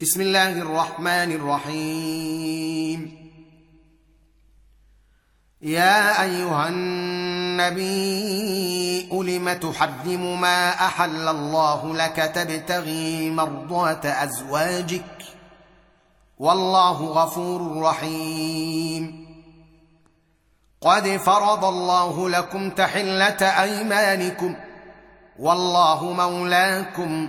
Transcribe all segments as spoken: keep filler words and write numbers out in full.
بسم الله الرحمن الرحيم. يا أيها النبي لم تحرم ما أحل الله لك تبتغي مرضات أزواجك والله غفور رحيم. قد فرض الله لكم تحلة أيمانكم والله مولاكم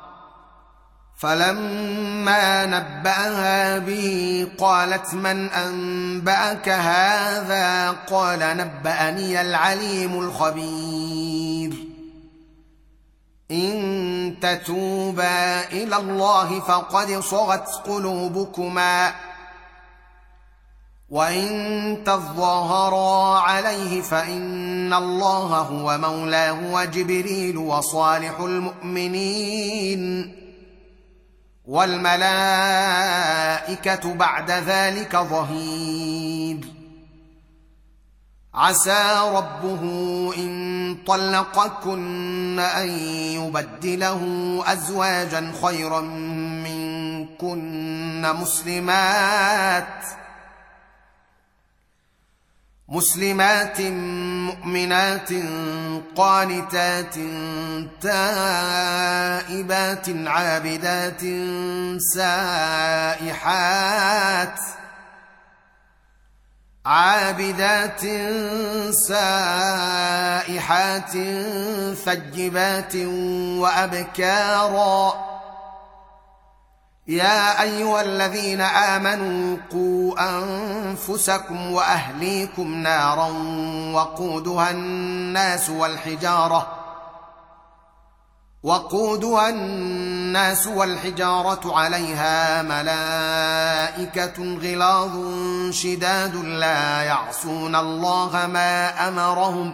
فلما نبأها به قالت من أنبأك هذا؟ قال نبأني العليم الخبير. إن تتوبا إلى الله فقد صغت قلوبكما وإن تظاهرا عليه فإن الله هو مولاه وجبريل وصالح المؤمنين والملائكة بعد ذلك ظهير. عسى ربه إن طلقكن أن يبدله أزواجا خيرا منكن مسلمات مسلمات مؤمنات قانتات تائبات عابدات سائحات عابدات سائحات ثجبات وأبكارا. يا أيها الذين آمنوا قوا أنفسكم وأهليكم نارا وقودها الناس والحجارة وقودها الناس والحجارة عليها ملائكة غلاظ شداد لا يعصون الله ما أمرهم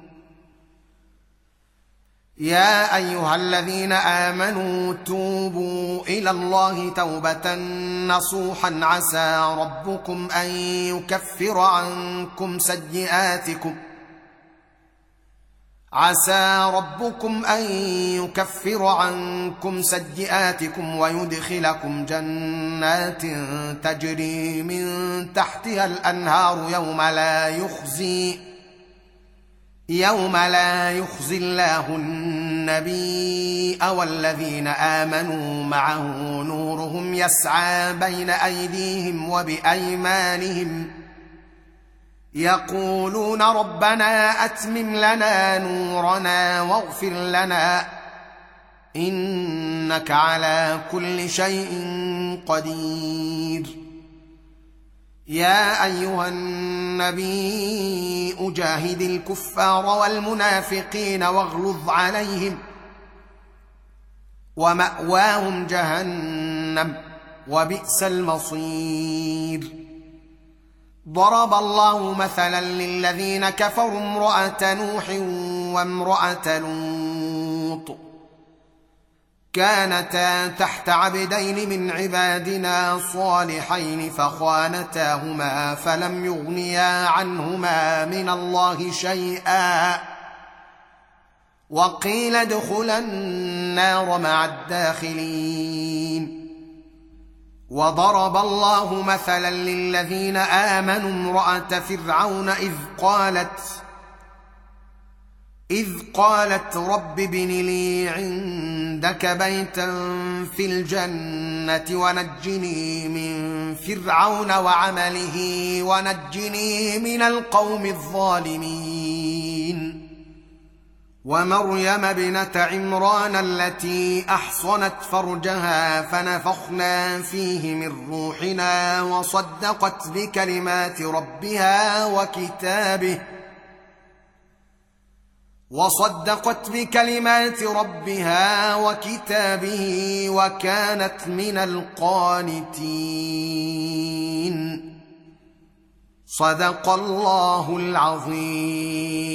يا أيها الذين آمنوا توبوا إلى الله توبة نصوحا عسى ربكم أن يكفر عنكم سيئاتكم عسى ربكم أن يكفر عنكم سيئاتكم ويدخلكم جنات تجري من تحتها الأنهار يوم لا يخزي يوم لا يخزي الله النبي والذين آمنوا معه نورهم يسعى بين أيديهم وبأيمانهم يقولون ربنا أتمم لنا نورنا واغفر لنا إنك على كل شيء قدير. يا أيها النبي أجاهد الكفار والمنافقين واغلظ عليهم ومأواهم جهنم وبئس المصير. ضرب الله مثلا للذين كفروا امرأة نوح وامرأة لوط كانتا تحت عبدين من عبادنا صالحين فخانتاهما فلم يغنيا عنهما من الله شيئا وقيل ادخلا النار مع الداخلين. وضرب الله مثلا للذين آمنوا امرأة فرعون إذ قالت إذ قالت رب ابن لي عندك بيتا في الجنة ونجني من فرعون وعمله ونجني من القوم الظالمين. ومريم ابنة عمران التي أحصنت فرجها فنفخنا فيه من روحنا وصدقت بكلمات ربها وكتابه وصدقت بكلمات ربها وكتابه وكانت من القانتين. صدق الله العظيم.